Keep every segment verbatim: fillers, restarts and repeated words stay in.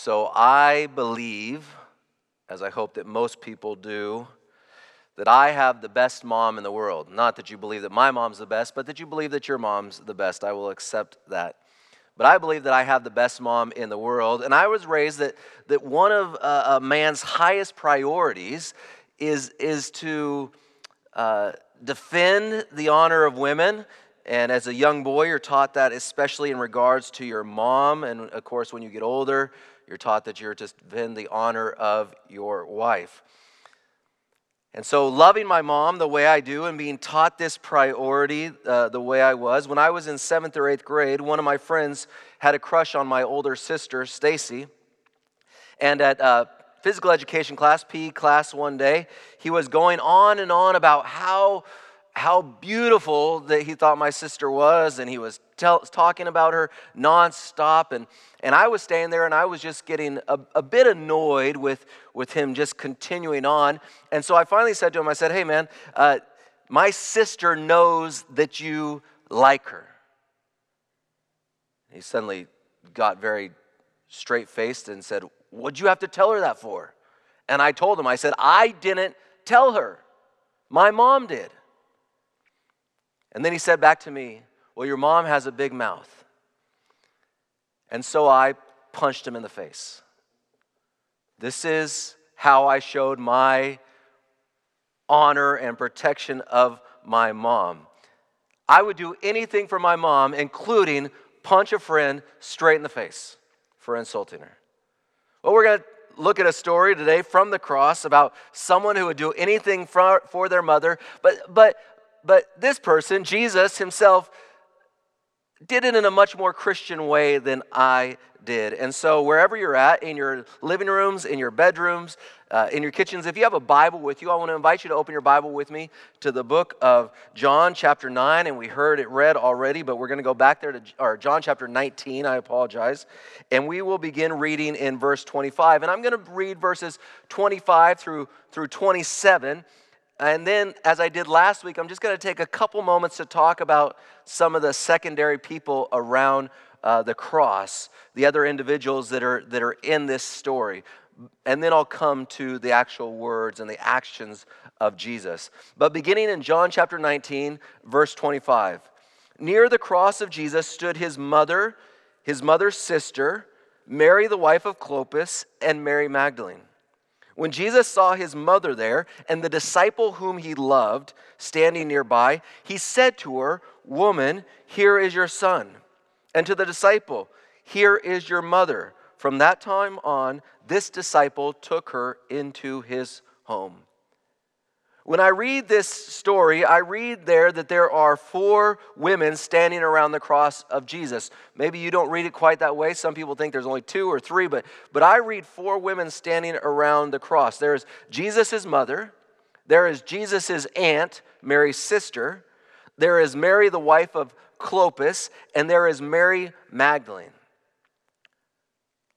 So I believe, as I hope that most people do, that I have the best mom in the world. Not that you believe that my mom's the best, but that you believe that your mom's the best. I will accept that. But I believe that I have the best mom in the world. And I was raised that, that one of uh, a man's highest priorities is, is to uh, defend the honor of women. And as a young boy, you're taught that, especially in regards to your mom. And of course, when you get older, you're taught that you're to defend the honor of your wife. And so loving my mom the way I do and being taught this priority uh, the way I was, when I was in seventh or eighth grade, one of my friends had a crush on my older sister, Stacy. And at uh, physical education class, P E class one day, he was going on and on about how how beautiful that he thought my sister was, and he was tell, talking about her nonstop, and, and I was staying there, and I was just getting a, a bit annoyed with, with him just continuing on, and so I finally said to him, I said, hey man, uh, my sister knows that you like her. He suddenly got very straight-faced and said, what'd you have to tell her that for? And I told him, I said, I didn't tell her. My mom did. And then he said back to me, well, your mom has a big mouth. And so I punched him in the face. This is how I showed my honor and protection of my mom. I would do anything for my mom, including punch a friend straight in the face for insulting her. Well, we're going to look at a story today from the cross about someone who would do anything for, for their mother, but but. But this person, Jesus himself, did it in a much more Christian way than I did. And so wherever you're at, in your living rooms, in your bedrooms, uh, in your kitchens, if you have a Bible with you, I want to invite you to open your Bible with me to the book of John chapter nine. And we heard it read already, but we're going to go back there to or John chapter nineteen, I apologize. And we will begin reading in verse twenty-five. And I'm going to read verses twenty-five through, through twenty-seven. And then, as I did last week, I'm just going to take a couple moments to talk about some of the secondary people around uh, the cross, the other individuals that are, that are in this story. And then I'll come to the actual words and the actions of Jesus. But beginning in John chapter nineteen, verse twenty-five, near the cross of Jesus stood his mother, his mother's sister, Mary, the wife of Clopas, and Mary Magdalene. When Jesus saw his mother there and the disciple whom he loved standing nearby, he said to her, woman, here is your son. And to the disciple, here is your mother. From that time on, this disciple took her into his home. When I read this story, I read there that there are four women standing around the cross of Jesus. Maybe you don't read it quite that way. Some people think there's only two or three, but, but I read four women standing around the cross. There is Jesus' mother. There is Jesus' aunt, Mary's sister. There is Mary, the wife of Clopas, and there is Mary Magdalene.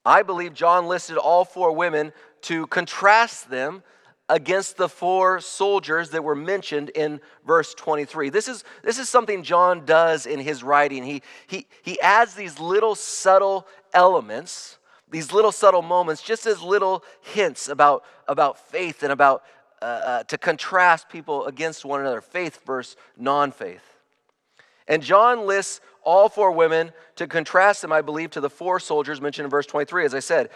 I believe John listed all four women to contrast them against the four soldiers that were mentioned in verse twenty-three. This is, this is something John does in his writing. He, he, he adds these little subtle elements, these little subtle moments, just as little hints about, about faith and about uh, uh, to contrast people against one another, faith versus non-faith. And John lists all four women to contrast them, I believe, to the four soldiers mentioned in verse twenty-three, as I said.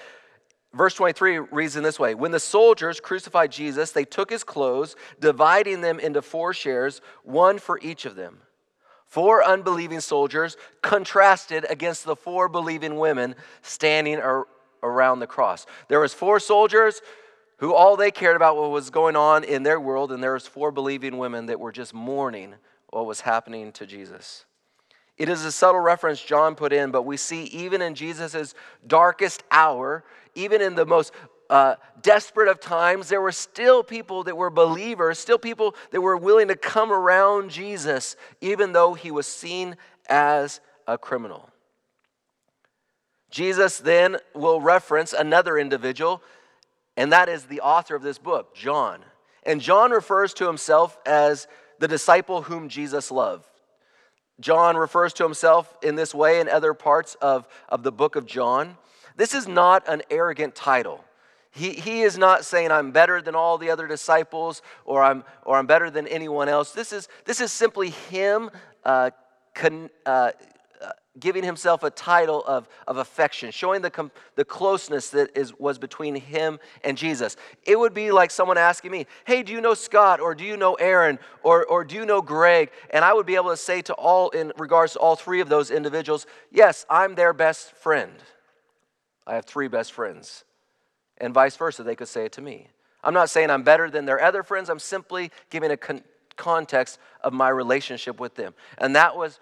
Verse twenty-three reads in this way, when the soldiers crucified Jesus, they took his clothes, dividing them into four shares, one for each of them. Four unbelieving soldiers contrasted against the four believing women standing ar- around the cross. There was four soldiers who all they cared about what was going on in their world, and there was four believing women that were just mourning what was happening to Jesus. It is a subtle reference John put in, but we see even in Jesus' darkest hour, even in the most uh, desperate of times, there were still people that were believers, still people that were willing to come around Jesus, even though he was seen as a criminal. Jesus then will reference another individual, and that is the author of this book, John. And John refers to himself as the disciple whom Jesus loved. John refers to himself in this way in other parts of, of the book of John. This is not an arrogant title. He, he is not saying I'm better than all the other disciples or I'm, or I'm better than anyone else. This is, this is simply him uh, con, uh, giving himself a title of, of affection, showing the, the closeness that is, was between him and Jesus. It would be like someone asking me, hey, do you know Scott or do you know Aaron or, or do you know Greg? And I would be able to say to all, in regards to all three of those individuals, yes, I'm their best friend. I have three best friends. And vice versa, they could say it to me. I'm not saying I'm better than their other friends. I'm simply giving a con- context of my relationship with them. And that was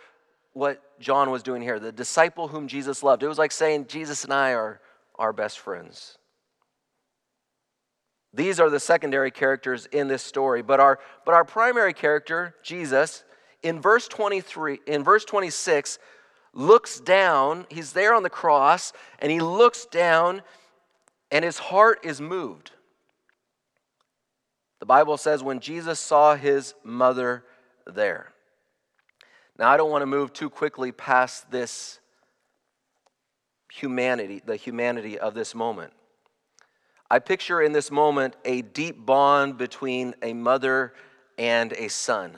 what John was doing here, the disciple whom Jesus loved. It was like saying Jesus and I are our best friends. These are the secondary characters in this story. But our, but our primary character, Jesus, in verse twenty-three, in verse twenty-six, looks down. He's there on the cross, and he looks down, and his heart is moved. The Bible says when Jesus saw his mother there. Now, I don't want to move too quickly past this humanity, the humanity of this moment. I picture in this moment a deep bond between a mother and a son.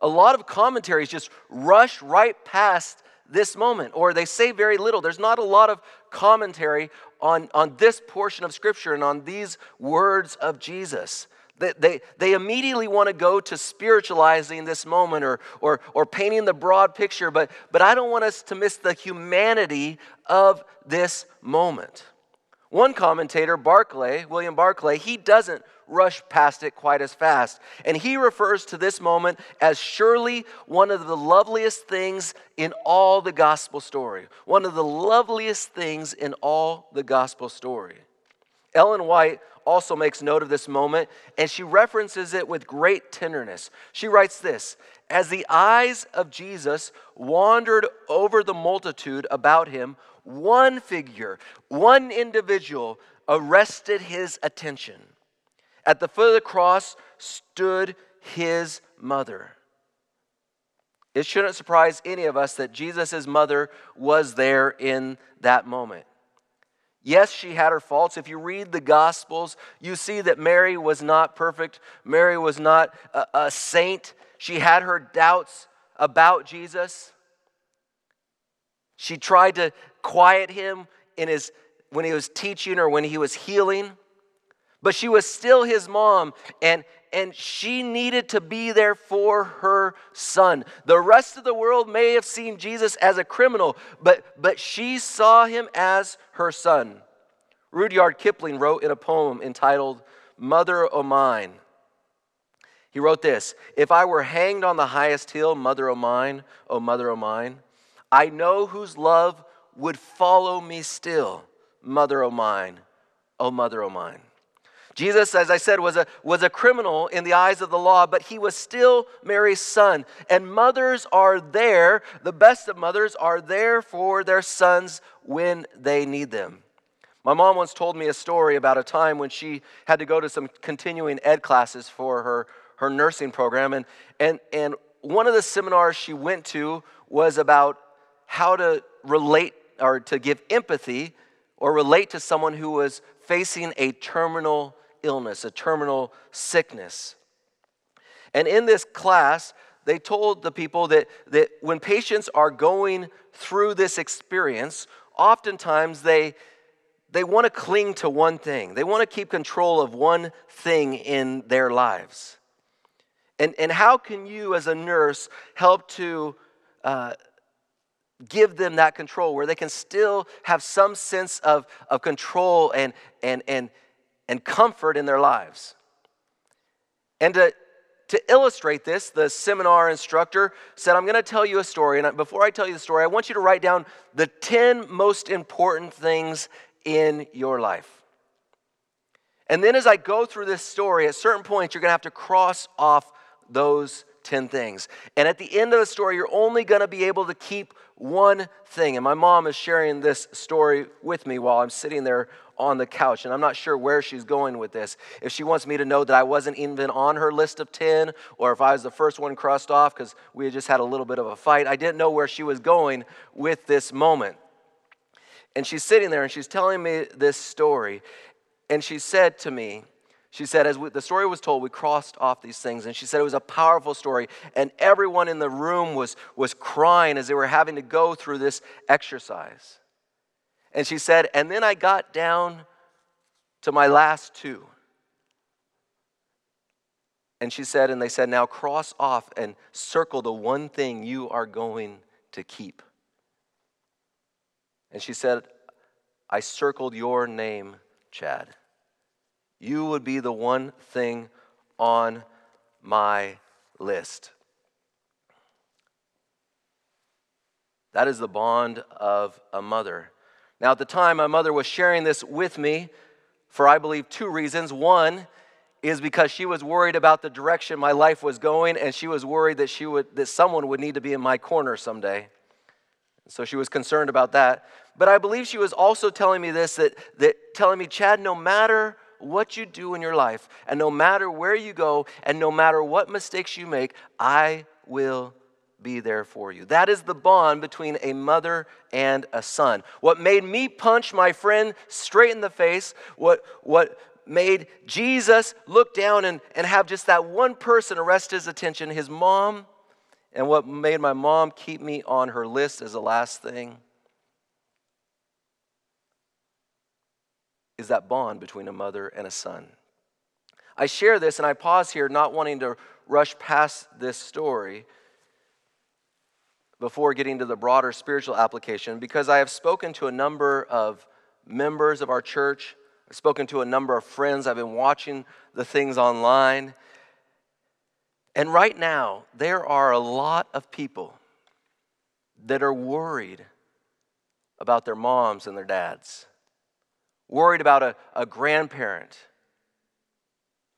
A lot of commentaries just rush right past this moment, or they say very little. There's not a lot of commentary on, on this portion of Scripture and on these words of Jesus. They, they, they immediately want to go to spiritualizing this moment or, or, or painting the broad picture, but, but I don't want us to miss the humanity of this moment. One commentator, Barclay, William Barclay, he doesn't rush past it quite as fast. And he refers to this moment as surely one of the loveliest things in all the gospel story. One of the loveliest things in all the gospel story. Ellen White also makes note of this moment, and she references it with great tenderness. She writes this, "As the eyes of Jesus wandered over the multitude about him, one figure, one individual arrested his attention. At the foot of the cross stood his mother." It shouldn't surprise any of us that Jesus' mother was there in that moment. Yes, she had her faults. If you read the Gospels, you see that Mary was not perfect. Mary was not a, a saint. She had her doubts about Jesus. She tried to quiet him in his when he was teaching or when he was healing. But she was still his mom, and, and she needed to be there for her son. The rest of the world may have seen Jesus as a criminal, but, but she saw him as her son. Rudyard Kipling wrote in a poem entitled, "Mother O' Mine." He wrote this, "If I were hanged on the highest hill, mother o' mine, O mother o' mine, I know whose love would follow me still, mother o' mine, O mother o' mine." Jesus, as I said, was a, was a criminal in the eyes of the law, but he was still Mary's son. And mothers are there, the best of mothers are there for their sons when they need them. My mom once told me a story about a time when she had to go to some continuing ed classes for her, her nursing program. And, and, and one of the seminars she went to was about how to relate or to give empathy or relate to someone who was facing a terminal illness, a terminal sickness. And in this class, they told the people that, that when patients are going through this experience, oftentimes they, they want to cling to one thing. They want to keep control of one thing in their lives. And, and how can you as a nurse help to uh, give them that control where they can still have some sense of, of control and, and, and, and comfort in their lives? And to, to illustrate this, the seminar instructor said, "I'm going to tell you a story. And before I tell you the story, I want you to write down the ten most important things in your life. And then as I go through this story, at certain points, you're going to have to cross off those ten things. And at the end of the story, you're only going to be able to keep one thing." And my mom is sharing this story with me while I'm sitting there on the couch, and I'm not sure where she's going with this. If she wants me to know that I wasn't even on her list of ten, or if I was the first one crossed off because we had just had a little bit of a fight, I didn't know where she was going with this moment. And she's sitting there and she's telling me this story. And she said to me, she said, as we, the story was told, we crossed off these things. And she said it was a powerful story. And everyone in the room was, was crying as they were having to go through this exercise. And she said, and then I got down to my last two. And she said, and they said, now cross off and circle the one thing you are going to keep. And she said, I circled your name, Chad. You would be the one thing on my list. That is the bond of a mother. Now, at the time, my mother was sharing this with me for, I believe, two reasons. One is because she was worried about the direction my life was going, and she was worried that she would that someone would need to be in my corner someday. So she was concerned about that. But I believe she was also telling me this, that, that telling me, Chad, no matter what you do in your life, and no matter where you go, and no matter what mistakes you make, I will be there for you. That is the bond between a mother and a son. What made me punch my friend straight in the face, what what made Jesus look down and, and have just that one person arrest his attention, his mom, and what made my mom keep me on her list as the last thing is that bond between a mother and a son. I share this, and I pause here, not wanting to rush past this story before getting to the broader spiritual application, because I have spoken to a number of members of our church. I've spoken to a number of friends. I've been watching the things online. And right now, there are a lot of people that are worried about their moms and their dads, worried about a, a grandparent,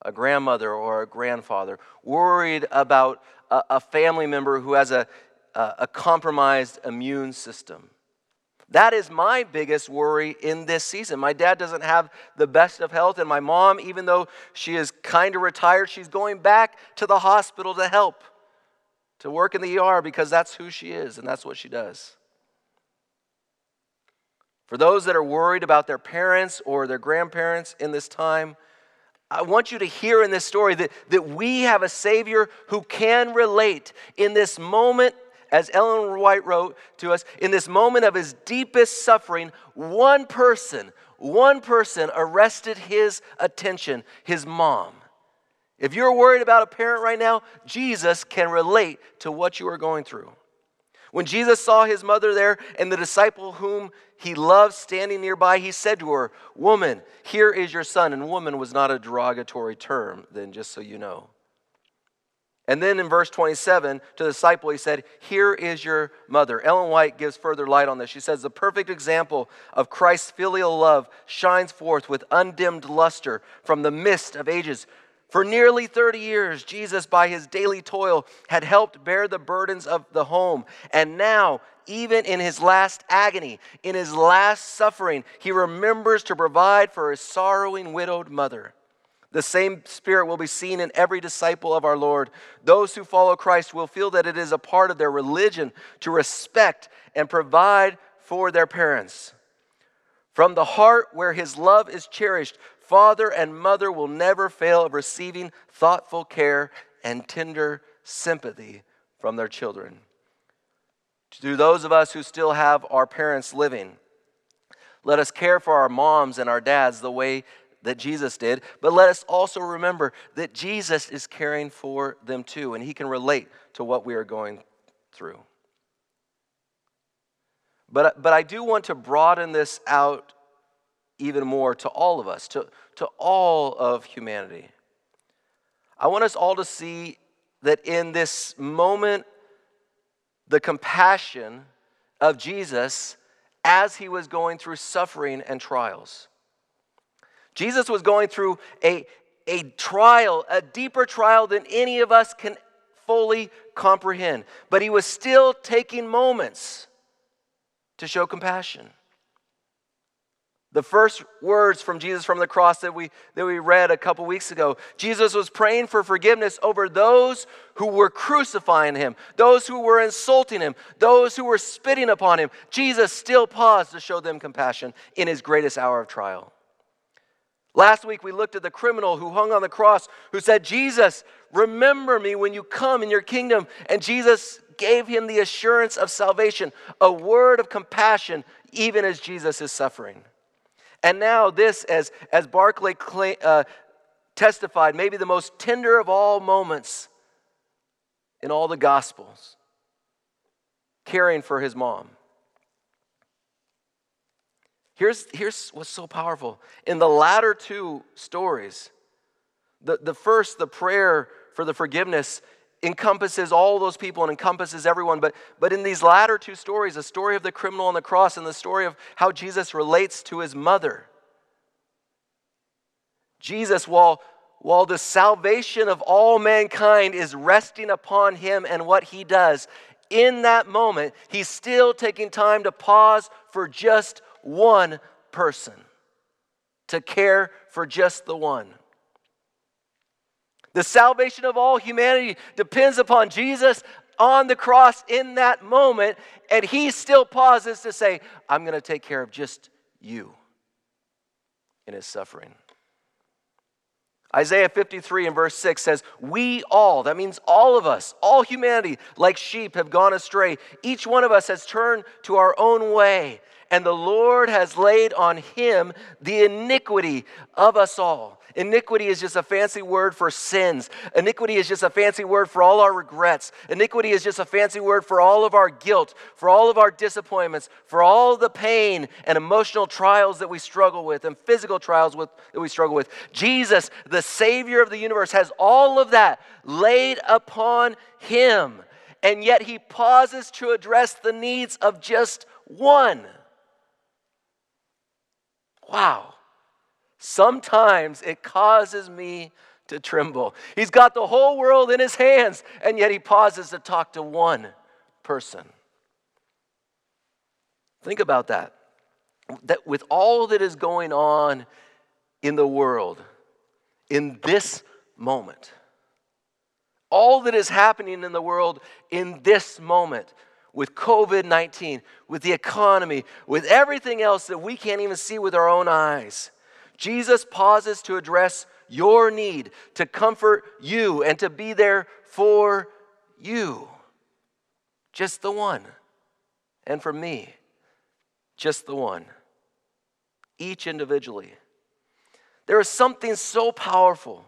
a grandmother or a grandfather, worried about a, a family member who has a, a, a compromised immune system. That is my biggest worry in this season. My dad doesn't have the best of health, and my mom, even though she is kind of retired, she's going back to the hospital to help, to work in the E R, because that's who she is and that's what she does. For those that are worried about their parents or their grandparents in this time, I want you to hear in this story that, that we have a Savior who can relate in this moment. As Ellen White wrote to us, in this moment of his deepest suffering, one person, one person arrested his attention, his mom. If you're worried about a parent right now, Jesus can relate to what you are going through. When Jesus saw his mother there and the disciple whom he loved standing nearby, he said to her, "Woman, here is your son." And woman was not a derogatory term, then, just so you know. And then in verse twenty-seven, to the disciple he said, "Here is your mother." Ellen White gives further light on this. She says, the perfect example of Christ's filial love shines forth with undimmed luster from the mist of ages. For nearly thirty years, Jesus, by his daily toil, had helped bear the burdens of the home. And now, even in his last agony, in his last suffering, he remembers to provide for his sorrowing widowed mother. The same spirit will be seen in every disciple of our Lord. Those who follow Christ will feel that it is a part of their religion to respect and provide for their parents. From the heart where his love is cherished, father and mother will never fail of receiving thoughtful care and tender sympathy from their children. To those of us who still have our parents living, let us care for our moms and our dads the way that Jesus did, but let us also remember that Jesus is caring for them too, and he can relate to what we are going through. But, but I do want to broaden this out even more to all of us, to, to all of humanity. I want us all to see that in this moment, the compassion of Jesus as he was going through suffering and trials. Jesus was going through a, a trial, a deeper trial than any of us can fully comprehend. But he was still taking moments to show compassion. The first words from Jesus from the cross that we, that we read a couple weeks ago, Jesus was praying for forgiveness over those who were crucifying him, those who were insulting him, those who were spitting upon him. Jesus still paused to show them compassion in his greatest hour of trial. Last week we looked at the criminal who hung on the cross, who said, Jesus, remember me when you come in your kingdom. And Jesus gave him the assurance of salvation, a word of compassion, even as Jesus is suffering. And now this, as, as Barclay claim, uh, testified, maybe the most tender of all moments in all the Gospels, caring for his mom. Here's, here's what's so powerful. In the latter two stories, the, the first, the prayer for the forgiveness, encompasses all those people and encompasses everyone. But, but in these latter two stories, the story of the criminal on the cross and the story of how Jesus relates to his mother, Jesus, while, while the salvation of all mankind is resting upon him and what he does, in that moment, he's still taking time to pause for just one person, to care for just the one. The salvation of all humanity depends upon Jesus on the cross in that moment, and he still pauses to say, I'm going to take care of just you in his suffering. Isaiah fifty-three and verse six says, we all, that means all of us, all humanity, like sheep have gone astray. Each one of us has turned to our own way, and the Lord has laid on him the iniquity of us all. Iniquity is just a fancy word for sins. Iniquity is just a fancy word for all our regrets. Iniquity is just a fancy word for all of our guilt, for all of our disappointments, for all the pain and emotional trials that we struggle with and physical trials with, that we struggle with. Jesus, the Savior of the universe, has all of that laid upon him, and yet he pauses to address the needs of just one. Wow. Sometimes it causes me to tremble. He's got the whole world in his hands, and yet he pauses to talk to one person. Think about that. That with all that is going on in the world, in this moment, all that is happening in the world in this moment, with covid nineteen, with the economy, with everything else that we can't even see with our own eyes, Jesus pauses to address your need, to comfort you, and to be there for you. Just the one. And for me, just the one. Each individually. There is something so powerful,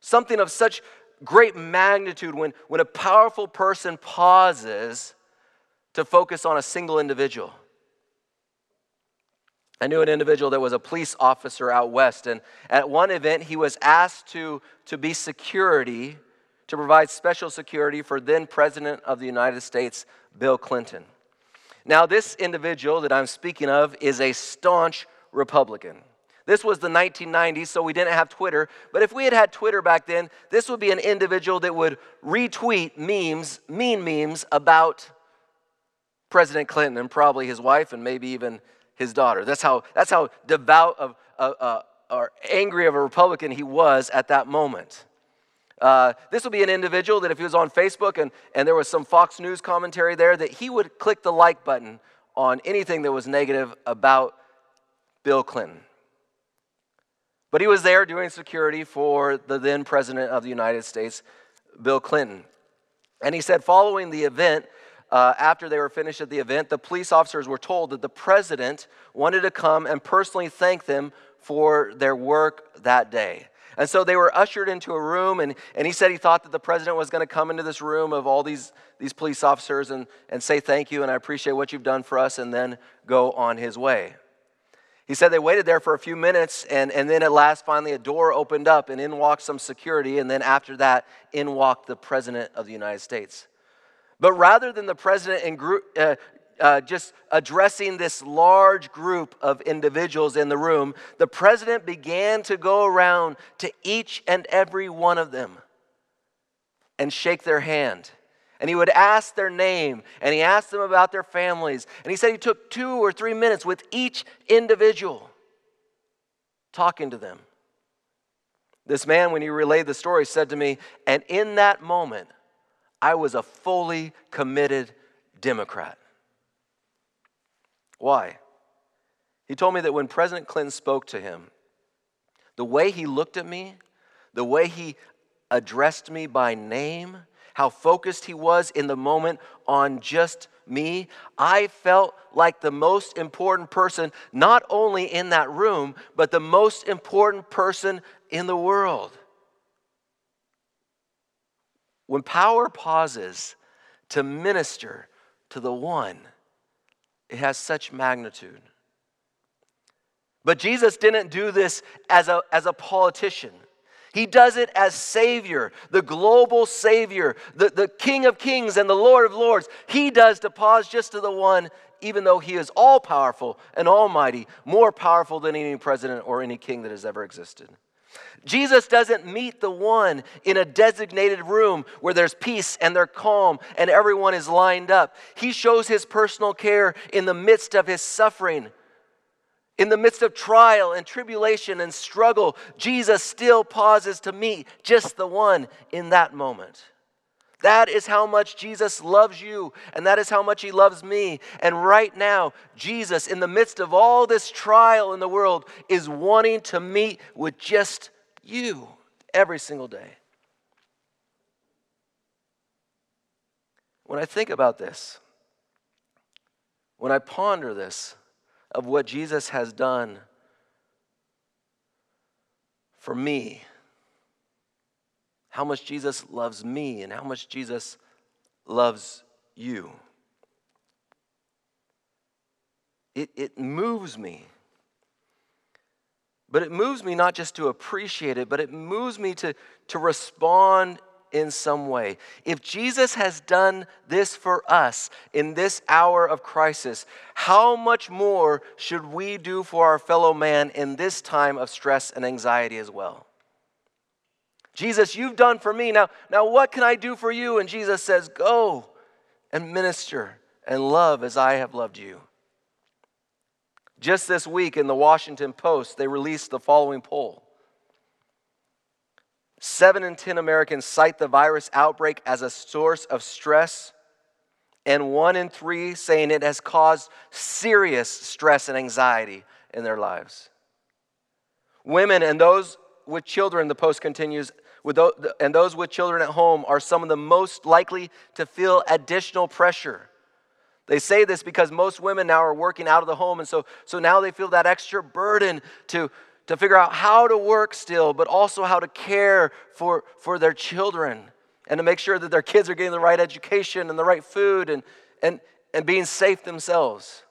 something of such great magnitude when, when a powerful person pauses to focus on a single individual. I knew an individual that was a police officer out west, and at one event he was asked to, to be security, to provide special security for then President of the United States, Bill Clinton. Now this individual that I'm speaking of is a staunch Republican. This was the nineteen nineties, so we didn't have Twitter, but if we had had Twitter back then, this would be an individual that would retweet memes, mean memes about President Clinton and probably his wife and maybe even his daughter. That's how that's how devout of uh, uh, or angry of a Republican he was at that moment. Uh, this would be an individual that if he was on Facebook and, and there was some Fox News commentary there, that he would click the like button on anything that was negative about Bill Clinton. But he was there doing security for the then President of the United States, Bill Clinton. And he said following the event, Uh, after they were finished at the event, the police officers were told that the president wanted to come and personally thank them for their work that day. And so they were ushered into a room, and, and he said he thought that the president was going to come into this room of all these, these police officers and, and say thank you and I appreciate what you've done for us and then go on his way. He said they waited there for a few minutes, and, and then at last finally a door opened up and in walked some security, and then after that in walked the President of the United States. But rather than the president and group, uh, uh, just addressing this large group of individuals in the room, the president began to go around to each and every one of them and shake their hand And he would ask their name, and he asked them about their families. And he said he took two or three minutes with each individual, talking to them. This man, when he relayed the story, said to me, and in that moment, I was a fully committed Democrat. Why? He told me that when President Clinton spoke to him, the way he looked at me, the way he addressed me by name, how focused he was in the moment on just me, I felt like the most important person, not only in that room, but the most important person in the world. When power pauses to minister to the one, it has such magnitude. But Jesus didn't do this as a, as a politician. He does it as Savior, the global Savior, the, the King of Kings and the Lord of Lords. He does to pause just to the one, even though he is all-powerful and almighty, more powerful than any president or any king that has ever existed. Jesus doesn't meet the one in a designated room where there's peace and they're calm and everyone is lined up. He shows his personal care in the midst of his suffering. In the midst of trial and tribulation and struggle, Jesus still pauses to meet just the one in that moment. That is how much Jesus loves you, and that is how much he loves me. And right now, Jesus, in the midst of all this trial in the world, is wanting to meet with just you every single day. When I think about this, when I ponder this, of what Jesus has done for me, how much Jesus loves me and how much Jesus loves you. It, it moves me. But it moves me not just to appreciate it, but it moves me to, to respond in some way. If Jesus has done this for us in this hour of crisis, how much more should we do for our fellow man in this time of stress and anxiety as well? Jesus, you've done for me. Now, now what can I do for you? And Jesus says, go and minister and love as I have loved you. Just this week in the Washington Post, they released the following poll. Seven in ten Americans cite the virus outbreak as a source of stress, and one in three saying it has caused serious stress and anxiety in their lives. Women and those with children, the post continues, with those, and those with children at home are some of the most likely to feel additional pressure. They say this because most women now are working out of the home, and so, so now they feel that extra burden to to figure out how to work still, but also how to care for, for their children and to make sure that their kids are getting the right education and the right food and, and, and being safe themselves.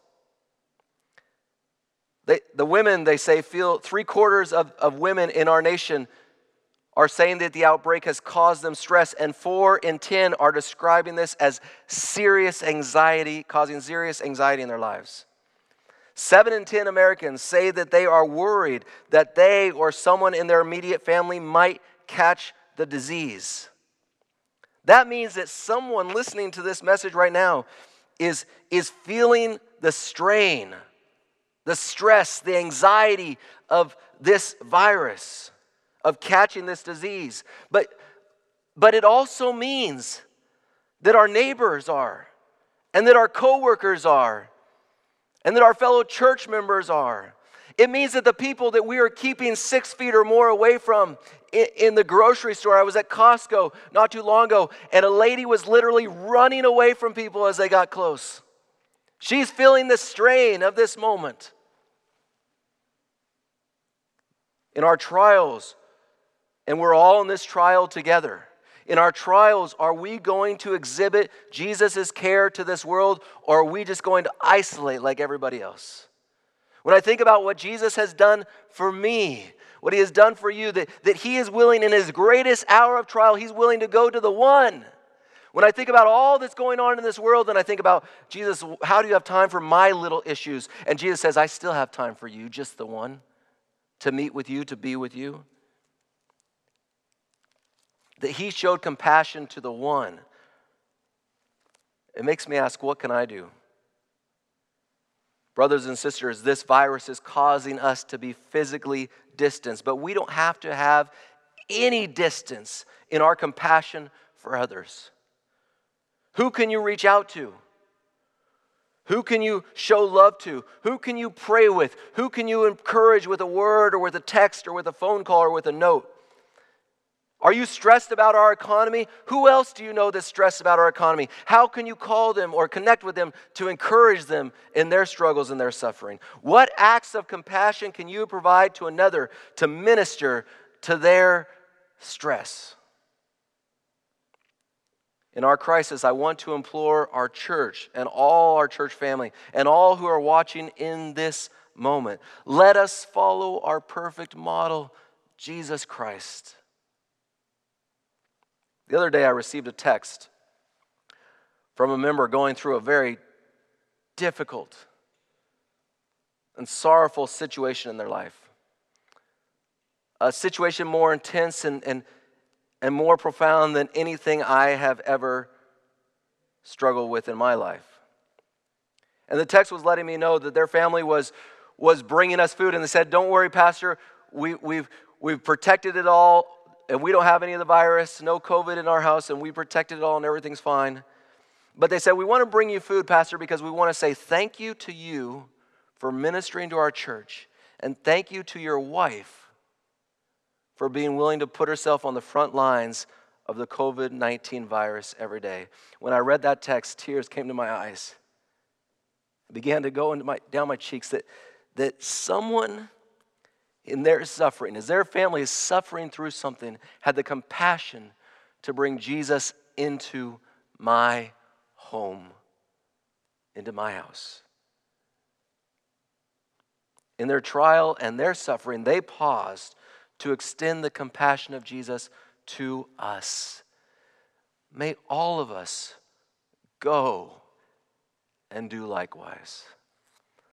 They, the women, they say, feel three quarters of, of women in our nation are saying that the outbreak has caused them stress, and four in ten are describing this as serious anxiety, causing serious anxiety in their lives. Seven in ten Americans say that they are worried that they or someone in their immediate family might catch the disease. That means that someone listening to this message right now is, is feeling the strain, the stress, the anxiety of this virus, of catching this disease. But, but it also means that our neighbors are, and that our coworkers are, and that our fellow church members are. It means that the people that we are keeping six feet or more away from in, in the grocery store. I was at Costco not too long ago, and a lady was literally running away from people as they got close. She's feeling the strain of this moment. In our trials, and we're all in this trial together, in our trials, are we going to exhibit Jesus' care to this world, or are we just going to isolate like everybody else? When I think about what Jesus has done for me, what he has done for you, that, that he is willing in his greatest hour of trial, he's willing to go to the one. When I think about all that's going on in this world, and I think about, Jesus, how do you have time for my little issues? And Jesus says, I still have time for you, just the one, to meet with you, to be with you. That he showed compassion to the one It makes me ask, what can I do? Brothers and sisters, this virus is causing us to be physically distanced, but we don't have to have any distance in our compassion for others. Who can you reach out to? Who can you show love to? Who can you pray with? Who can you encourage with a word or with a text or with a phone call or with a note? Are you stressed about our economy? Who else do you know that's stressed about our economy? How can you call them or connect with them to encourage them in their struggles and their suffering? What acts of compassion can you provide to another to minister to their stress? In our crisis, I want to implore our church and all our church family and all who are watching in this moment, let us follow our perfect model, Jesus Christ. The other day I received a text from a member going through a very difficult and sorrowful situation in their life. A situation more intense and, and, and more profound than anything I have ever struggled with in my life. And the text was letting me know that their family was, was bringing us food, and they said, don't worry, Pastor, we, we've, we've protected it all, and we don't have any of the virus, no COVID in our house, and we protected it all, and everything's fine. But they said, we want to bring you food, Pastor, because we want to say thank you to you for ministering to our church, and thank you to your wife for being willing to put herself on the front lines of the COVID nineteen virus every day. When I read that text, tears came to my eyes. It began to go into my, down my cheeks that, that someone in their suffering, as their family is suffering through something, had the compassion to bring Jesus into my home, into my house. In their trial and their suffering, they paused to extend the compassion of Jesus to us. May all of us go and do likewise.